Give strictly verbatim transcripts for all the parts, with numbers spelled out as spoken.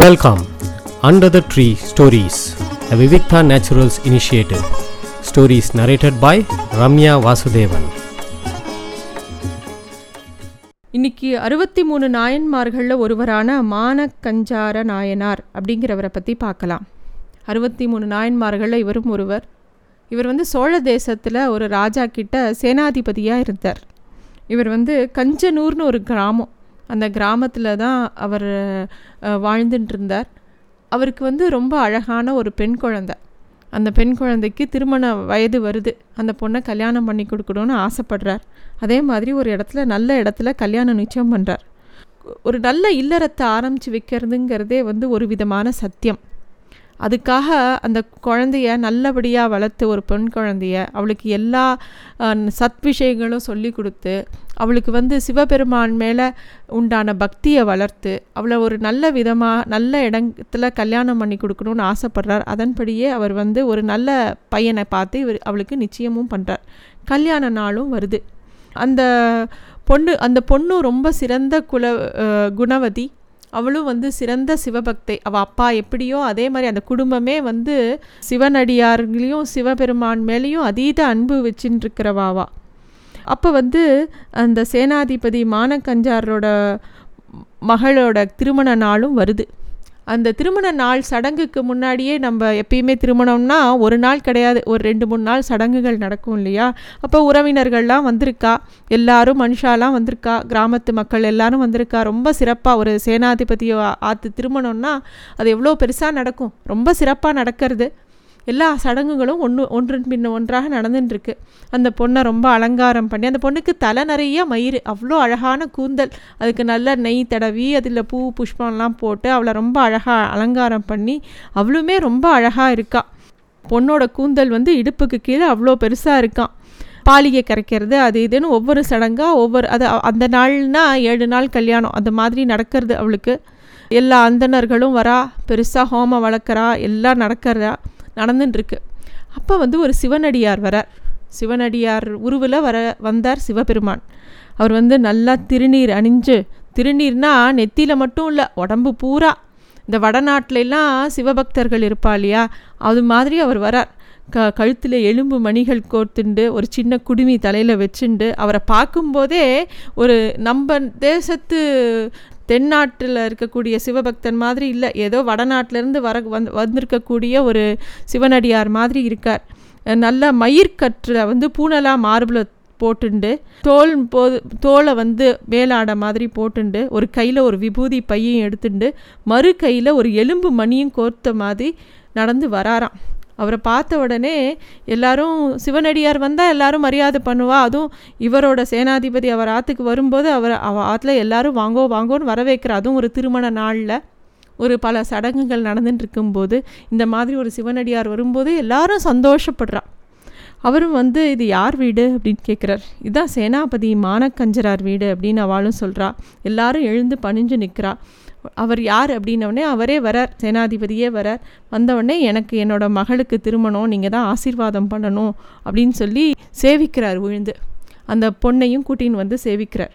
Welcome, Under the Tree Stories, a Vivikta Naturals initiative. Stories narrated by Ramya Vasudevan. இன்னைக்கு அறுபத்தி மூணு நாயன்மார்களில் ஒருவரான மானக்கஞ்சார நாயனார் அப்படிங்கிறவரை பற்றி பார்க்கலாம். அறுபத்தி மூணு நாயன்மார்களில் இவரும் ஒருவர். இவர் வந்து சோழ தேசத்தில் ஒரு ராஜா கிட்ட சேனாதிபதியாக இருந்தார். இவர் வந்து கஞ்சனூர்னு ஒரு கிராமம், அந்த கிராமத்தில் தான் அவர் வாழ்ந்துட்டு இருந்தார். அவருக்கு வந்து ரொம்ப அழகான ஒரு பெண் குழந்தை. அந்த பெண் குழந்தைக்கு திருமண வயது வருது. அந்த பொண்ணை கல்யாணம் பண்ணி கொடுக்கணும்னு ஆசைப்படுறார். அதே மாதிரி ஒரு இடத்துல நல்ல இடத்துல கல்யாணம் நிச்சயம் பண்ணுறார். ஒரு நல்ல இல்லறத்தை ஆரம்பித்து வைக்கிறதுங்கிறதே வந்து ஒரு விதமான சத்தியம். அதுக்காக அந்த குழந்தைய நல்லபடியாக வளர்த்து, ஒரு பெண் குழந்தைய அவளுக்கு எல்லா சத் விஷயங்களும் சொல்லி கொடுத்து, அவளுக்கு வந்து சிவபெருமான் மேலே உண்டான பக்தியை வளர்த்து, அவளை ஒரு நல்ல விதமாக நல்ல இடத்துல கல்யாணம் பண்ணி கொடுக்கணும்னு ஆசைப்படுறார். அதன்படியே அவர் வந்து ஒரு நல்ல பையனை பார்த்து இவர் அவளுக்கு நிச்சயமும் பண்ணுறார். கல்யாண நாளும் வருது. அந்த பொண்ணு அந்த பொண்ணும் ரொம்ப சிறந்த குல குணவதி. அவளும் வந்து சிறந்த சிவபக்தை. அவள் அப்பா எப்படியோ அதே மாதிரி அந்த குடும்பமே வந்து சிவனடியார்களையும் சிவபெருமான் மேலேயும் அதீத அன்பு வச்சுட்டு இருக்கிறவாவா. அப்போ வந்து அந்த சேனாதிபதி மானக்கஞ்சாரோட மகளோட திருமண நாளும் வருது. அந்த திருமண நாள் சடங்குக்கு முன்னாடியே, நம்ம எப்பயுமே திருமணம்னா ஒரு நாள் கிடையாது, ஒரு ரெண்டு மூணு நாள் சடங்குகள் நடக்கும் இல்லையா. அப்போ உறவினர்கள்லாம் வந்திருக்கா, எல்லாரும் மனுஷாலாம் வந்திருக்கா, கிராமத்து மக்கள் எல்லாரும் வந்திருக்கா. ரொம்ப சிறப்பாக ஒரு சேனாதிபதியை ஆத்து திருமணம்னா அது எவ்வளோ பெருசாக நடக்கும், ரொம்ப சிறப்பாக நடக்கிறது. எல்லா சடங்குகளும் ஒன்று ஒன்றின் பின்ன ஒன்றாக நடந்துட்டுருக்கு. அந்த பொண்ணை ரொம்ப அலங்காரம் பண்ணி, அந்த பொண்ணுக்கு தலை நிறைய மயிறு, அவ்வளோ அழகான கூந்தல், அதுக்கு நல்லா நெய் தடவி அதில் பூ புஷ்பம்லாம் போட்டு அவளை ரொம்ப அழகாக அலங்காரம் பண்ணி, அவளுமே ரொம்ப அழகாக இருக்கா. பொண்ணோட கூந்தல் வந்து இடுப்புக்கு கீழே அவ்வளோ பெருசாக இருக்கான். பாலிகை கரைக்கிறது அது இதுன்னு ஒவ்வொரு சடங்காக ஒவ்வொரு அது அந்த நாள்னால் ஏழு நாள் கல்யாணம் அந்த மாதிரி நடக்கிறது. அவளுக்கு எல்லா அந்தணர்களும் வரா, பெருசாக ஹோமம் வளர்க்குறா, எல்லாம் நடக்கிறா, நடந்துட்டுருக்கு. அப்போ வந்து ஒரு சிவனடியார் வரார். சிவனடியார் உருவில் வர வந்தார் சிவபெருமான். அவர் வந்து நல்லா திருநீர் அணிஞ்சு, திருநீர்னா நெத்தியில் மட்டும் இல்லை, உடம்பு பூரா. இந்த வடநாட்டிலெல்லாம் சிவபக்தர்கள் இருப்பா இல்லையா, அது மாதிரி அவர் வரார். க கழுத்தில் எலும்பு மணிகள் கோர்த்துண்டு, ஒரு சின்ன குடுமி தலையில் வச்சுண்டு, அவரை பார்க்கும்போதே ஒரு நம்ம தேசத்து தென்னாட்டில் இருக்கக்கூடிய சிவபக்தன் மாதிரி இல்லை, ஏதோ வடநாட்டிலேருந்து வர வந் வந்திருக்கக்கூடிய ஒரு சிவனடியார் மாதிரி இருக்கார். நல்ல மயிர்கற்றில் வந்து பூனலாக மார்பில் போட்டுண்டு, தோல் போது தோலை வந்து வேலாடை மாதிரி போட்டுண்டு, ஒரு கையில் ஒரு விபூதி பையும் எடுத்துண்டு, மறு கையில் ஒரு எலும்பு மணியும் கோர்த்த மாதிரி நடந்து வராராம். அவரை பார்த்த உடனே எல்லாரும், சிவனடியார் வந்தால் எல்லாரும் மரியாதை பண்ணுவா, அதுவும் இவரோட சேனாதிபதி அவர் ஆற்றுக்கு வரும்போது அவர் அவ ஆற்றுல எல்லாரும் வாங்கோ வாங்கோன்னு வரவேற்கிற, அதுவும் ஒரு திருமண நாளில் ஒரு பல சடங்குகள் நடந்துட்டு இருக்கும்போது இந்த மாதிரி ஒரு சிவனடியார் வரும்போது எல்லாரும் சந்தோஷப்படுறா. அவரும் வந்து, இது யார் வீடு அப்படின்னு கேட்குறார். இதுதான் சேனாபதி மானக்கஞ்சரார் வீடு அப்படின்னு அவளும் சொல்கிறா. எல்லாரும் எழுந்து பணிஞ்சு நிற்கிறா. அவர் யார் அப்படின்னவுடனே அவரே வரார், சேனாதிபதியே வரார். வந்தவுடனே, எனக்கு என்னோட மகளுக்கு திருமணம், நீங்கள் தான் ஆசீர்வாதம் பண்ணணும் அப்படின்னு சொல்லி சேவிக்கிறார். விழுந்து அந்த பொண்ணையும் கூட்டின்னு வந்து சேவிக்கிறார்.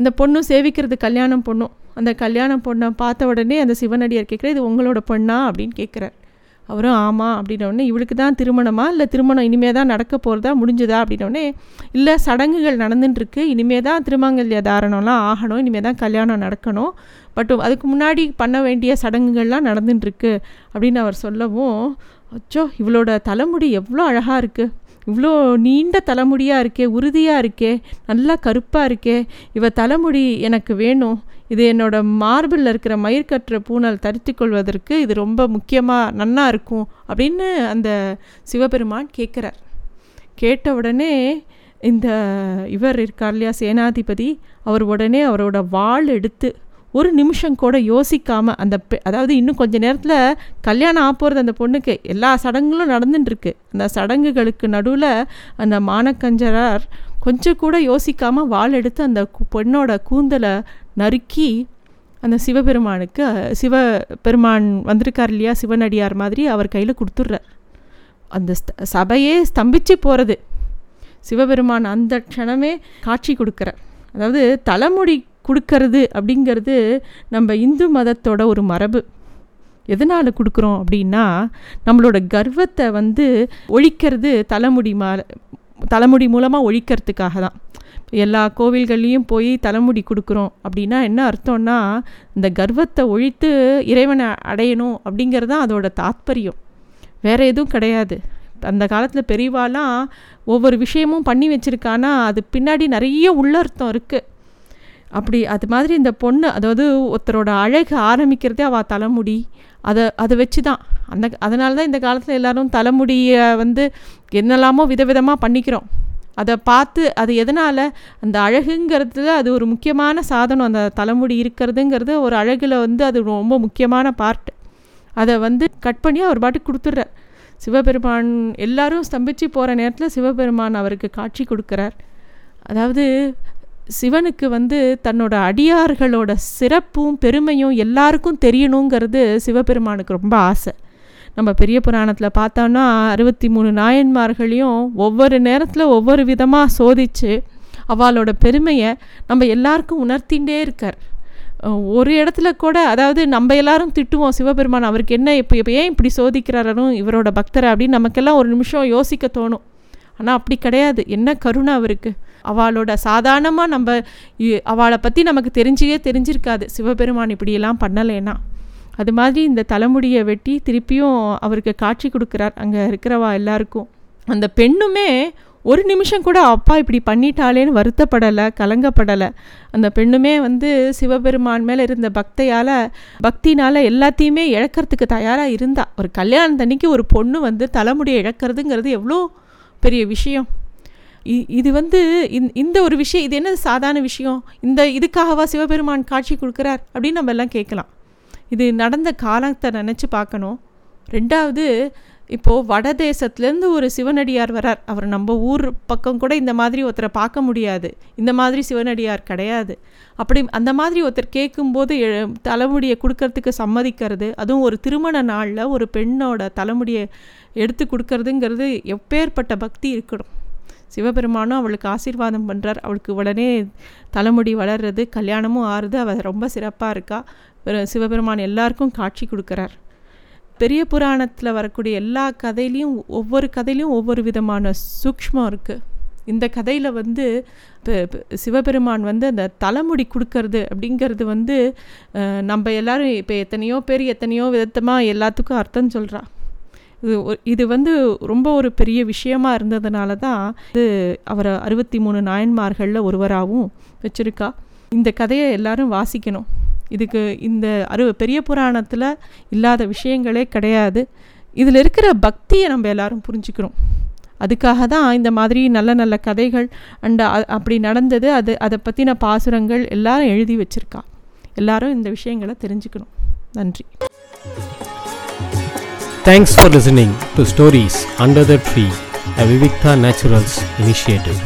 அந்த பொண்ணும் சேவிக்கிறது கல்யாணம் பொண்ணும். அந்த கல்யாணம் பொண்ணை பார்த்த உடனே அந்த சிவனடியார் கேட்குறார், இது உங்களோட பொண்ணா அப்படின்னு கேட்குறார். அவரும் ஆமாம் அப்படின்னவுடனே, இவளுக்கு தான் திருமணமா இல்லை திருமணம் இனிமே தான் நடக்க போகிறதா, முடிஞ்சதா அப்படின்னவுடனே, இல்லை சடங்குகள் நடந்துட்டுருக்கு, இனிமே தான் திருமாங்கல்ய தாரணம்லாம் ஆகணும், இனிமேல் தான் கல்யாணம் நடக்கணும், பட் அதுக்கு முன்னாடி பண்ண வேண்டிய சடங்குகள்லாம் நடந்துட்டுருக்கு அப்படின்னு அவர் சொல்லவும், அச்சோ இவளோட தலைமுடி எவ்வளோ அழகாக இருக்குது, இவ்வளோ நீண்ட தலைமுடியாக இருக்கே, உறுதியாக இருக்கே, நல்லா கருப்பாக இருக்கே, இவ தலைமுடி எனக்கு வேணும், இது என்னோடய மார்பிளில் இருக்கிற மயிர்கற்ற பூணல் தரித்து கொள்வதற்கு இது ரொம்ப முக்கியமாக நன்னா இருக்கும் அப்படின்னு அந்த சிவபெருமான் கேட்குறார். கேட்ட உடனே இந்த இவர் இருக்கார் இல்லையா சேனாதிபதி, அவர் உடனே அவரோட வாள் எடுத்து ஒரு நிமிஷம் கூட யோசிக்காமல் அந்த பெ அதாவது இன்னும் கொஞ்சம் நேரத்தில் கல்யாணம் ஆப்போகிறது அந்த பொண்ணுக்கு, எல்லா சடங்குகளும் நடந்துட்டுருக்கு. அந்த சடங்குகளுக்கு நடுவில் அந்த மானக்கஞ்சரார் கொஞ்சம் கூட யோசிக்காமல் வாள் எடுத்து அந்த பொண்ணோட கூந்தலை நறுக்கி அந்த சிவபெருமானுக்கு, சிவபெருமான் வந்திருக்கார் இல்லையா சிவனடியார் மாதிரி, அவர் கையில் கொடுத்துட்றார். அந்த சபையே ஸ்தம்பிச்சு போகிறது. சிவபெருமான் அந்த க்ஷணமே காட்சி கொடுக்குறார். அதாவது தலைமுடி கொடுக்கறது அப்படிங்கிறது நம்ம இந்து மதத்தோட ஒரு மரபு. எதனால் கொடுக்குறோம் அப்படின்னா, நம்மளோட கர்வத்தை வந்து ஒழிக்கிறது தலைமுடி மா தலைமுடி மூலமாக ஒழிக்கிறதுக்காக தான். எல்லா கோவில்கள்லேயும் போய் தலைமுடி கொடுக்குறோம் அப்படின்னா என்ன அர்த்தம்னா, இந்த கர்வத்தை ஒழித்து இறைவனை அடையணும் அப்படிங்கிறது தான் அதோட தாத்பரியம், வேறு எதுவும் கிடையாது. அந்த காலத்தில் பெரியவாலாம் ஒவ்வொரு விஷயமும் பண்ணி வச்சுருக்கானா அது பின்னாடி நிறைய உள்ளர்த்தம் இருக்குது. அப்படி அது மாதிரி இந்த பொண்ணு, அதாவது ஒருத்தரோட அழகு ஆரம்பிக்கிறதே அவள் தலைமுடி, அதை அதை வச்சு தான். அந்த அதனால தான் இந்த காலத்தில் எல்லோரும் தலைமுடியை வந்து என்னெல்லாமோ விதவிதமாக பண்ணிக்கிறோம். அதை பார்த்து அது எதனால், அந்த அழகுங்கிறதுல அது ஒரு முக்கியமான சாதனம். அந்த தலைமுடி இருக்கிறதுங்கிறது ஒரு அழகில் வந்து அது ரொம்ப முக்கியமான பார்ட்டு. அதை வந்து கட் பண்ணி அவர் பாட்டுக்கு கொடுத்துட்றார். சிவபெருமான் எல்லாரும் ஸ்தம்பிச்சு போகிற நேரத்தில் சிவபெருமான் அவருக்கு காட்சி கொடுக்குறார். அதாவது சிவனுக்கு வந்து தன்னோட அடியார்களோட சிறப்பும் பெருமையும் எல்லாருக்கும் தெரியணுங்கிறது சிவபெருமானுக்கு ரொம்ப ஆசை. நம்ம பெரிய புராணத்தில் பார்த்தோன்னா அறுபத்தி மூணு நாயன்மார்களையும் ஒவ்வொரு நேரத்தில் ஒவ்வொரு விதமாக சோதித்து அவளோட பெருமையை நம்ம எல்லாருக்கும் உணர்த்திகிட்டே இருக்கார். ஒரு இடத்துல கூட, அதாவது நம்ம எல்லாரும் திட்டுவோம் சிவபெருமான் அவருக்கு என்ன இப்போ இப்போ ஏன் இப்படி சோதிக்கிறாரோ இவரோட பக்தரை அப்படின்னு நமக்கெல்லாம் ஒரு நிமிஷம் யோசிக்க தோணும். ஆனால் அப்படி கிடையாது. என்ன கருணை அவருக்கு! அவளோட சாதாரணமாக நம்ம அவளை பற்றி நமக்கு தெரிஞ்சியே தெரிஞ்சிருக்காது சிவபெருமான் இப்படியெல்லாம் பண்ணலைன்னா. அது மாதிரி இந்த தலைமுடியை வெட்டி திருப்பியும் அவருக்கு காட்சி கொடுக்குறார் அங்கே இருக்கிறவா எல்லாருக்கும். அந்த பெண்ணுமே ஒரு நிமிஷம் கூட அப்பா இப்படி பண்ணிட்டாலேன்னு வருத்தப்படலை, கலங்கப்படலை. அந்த பெண்ணுமே வந்து சிவபெருமான் மேலே இருந்த பக்தியால் பக்தினால் எல்லாத்தையுமே இழக்கிறதுக்கு தயாராக இருந்தா. ஒரு கல்யாணத்தன்னைக்கு ஒரு பொண்ணு வந்து தலைமுடியை இழக்கிறதுங்கிறது எவ்வளோ பெரிய விஷயம்! இது வந்து இந்த ஒரு விஷயம், இது என்ன சாதாரண விஷயம், இந்த இதுக்காகவா சிவபெருமான் காட்சி கொடுக்குறார் அப்படின்னு நம்ம எல்லாம் கேட்கலாம். இது நடந்த காலத்தை நினச்சி பார்க்கணும். ரெண்டாவது, இப்போது வடதேசத்துலேருந்து ஒரு சிவனடியார் வரார். அவர் நம்ம ஊர் பக்கம் கூட இந்த மாதிரி ஒருத்தரை பார்க்க முடியாது, இந்த மாதிரி சிவனடியார் கிடையாது. அப்படி அந்த மாதிரி ஒருத்தர் கேட்கும்போது தலைமுடியை கொடுக்கறதுக்கு சம்மதிக்கிறது, அதுவும் ஒரு திருமண நாளில் ஒரு பெண்ணோட தலைமுடியை எடுத்து கொடுக்கறதுங்கிறது எப்பேற்பட்ட பக்தி இருக்கணும். சிவபெருமானும் அவளுக்கு ஆசீர்வாதம் பண்ணுறார். அவளுக்கு உடனே தலைமுடி வளர்றது, கல்யாணமும் ஆறுது, அவள் ரொம்ப சிறப்பாக இருக்கா. சிவபெருமான் எல்லாருக்கும் காட்சி கொடுக்குறார். பெரிய புராணத்தில் வரக்கூடிய எல்லா கதையிலையும் ஒவ்வொரு கதையிலையும் ஒவ்வொரு விதமான சூக்ஷ்மம் இருக்குது. இந்த கதையில் வந்து சிவபெருமான் வந்து அந்த தலைமுடி கொடுக்கறது அப்படிங்கிறது வந்து நம்ம எல்லோரும் இப்போ எத்தனையோ பேர் எத்தனையோ விதமாக எல்லாத்துக்கும் அர்த்தம் சொல்கிறா. இது இது வந்து ரொம்ப ஒரு பெரிய விஷயமாக இருந்ததுனால தான் இது அவரை அறுபத்தி மூணு நாயன்மார்களில் ஒருவராகவும் வச்சுருக்கா. இந்த கதையை எல்லோரும் வாசிக்கணும். இதுக்கு இந்த அரு பெரிய புராணத்தில் இல்லாத விஷயங்களே கிடையாது. இதில் இருக்கிற பக்தியை நம்ம எல்லோரும் புரிஞ்சுக்கிறோம். அதுக்காக தான் இந்த மாதிரி நல்ல நல்ல கதைகள் அண்ட் அப்படி நடந்தது, அது அதை பற்றின பாசுரங்கள் எல்லாரும் எழுதி வச்சுருக்கா. எல்லாரும் இந்த விஷயங்களை தெரிஞ்சுக்கணும். நன்றி. Thanks for listening to Stories Under the Tree, a Vivikta Naturals initiative.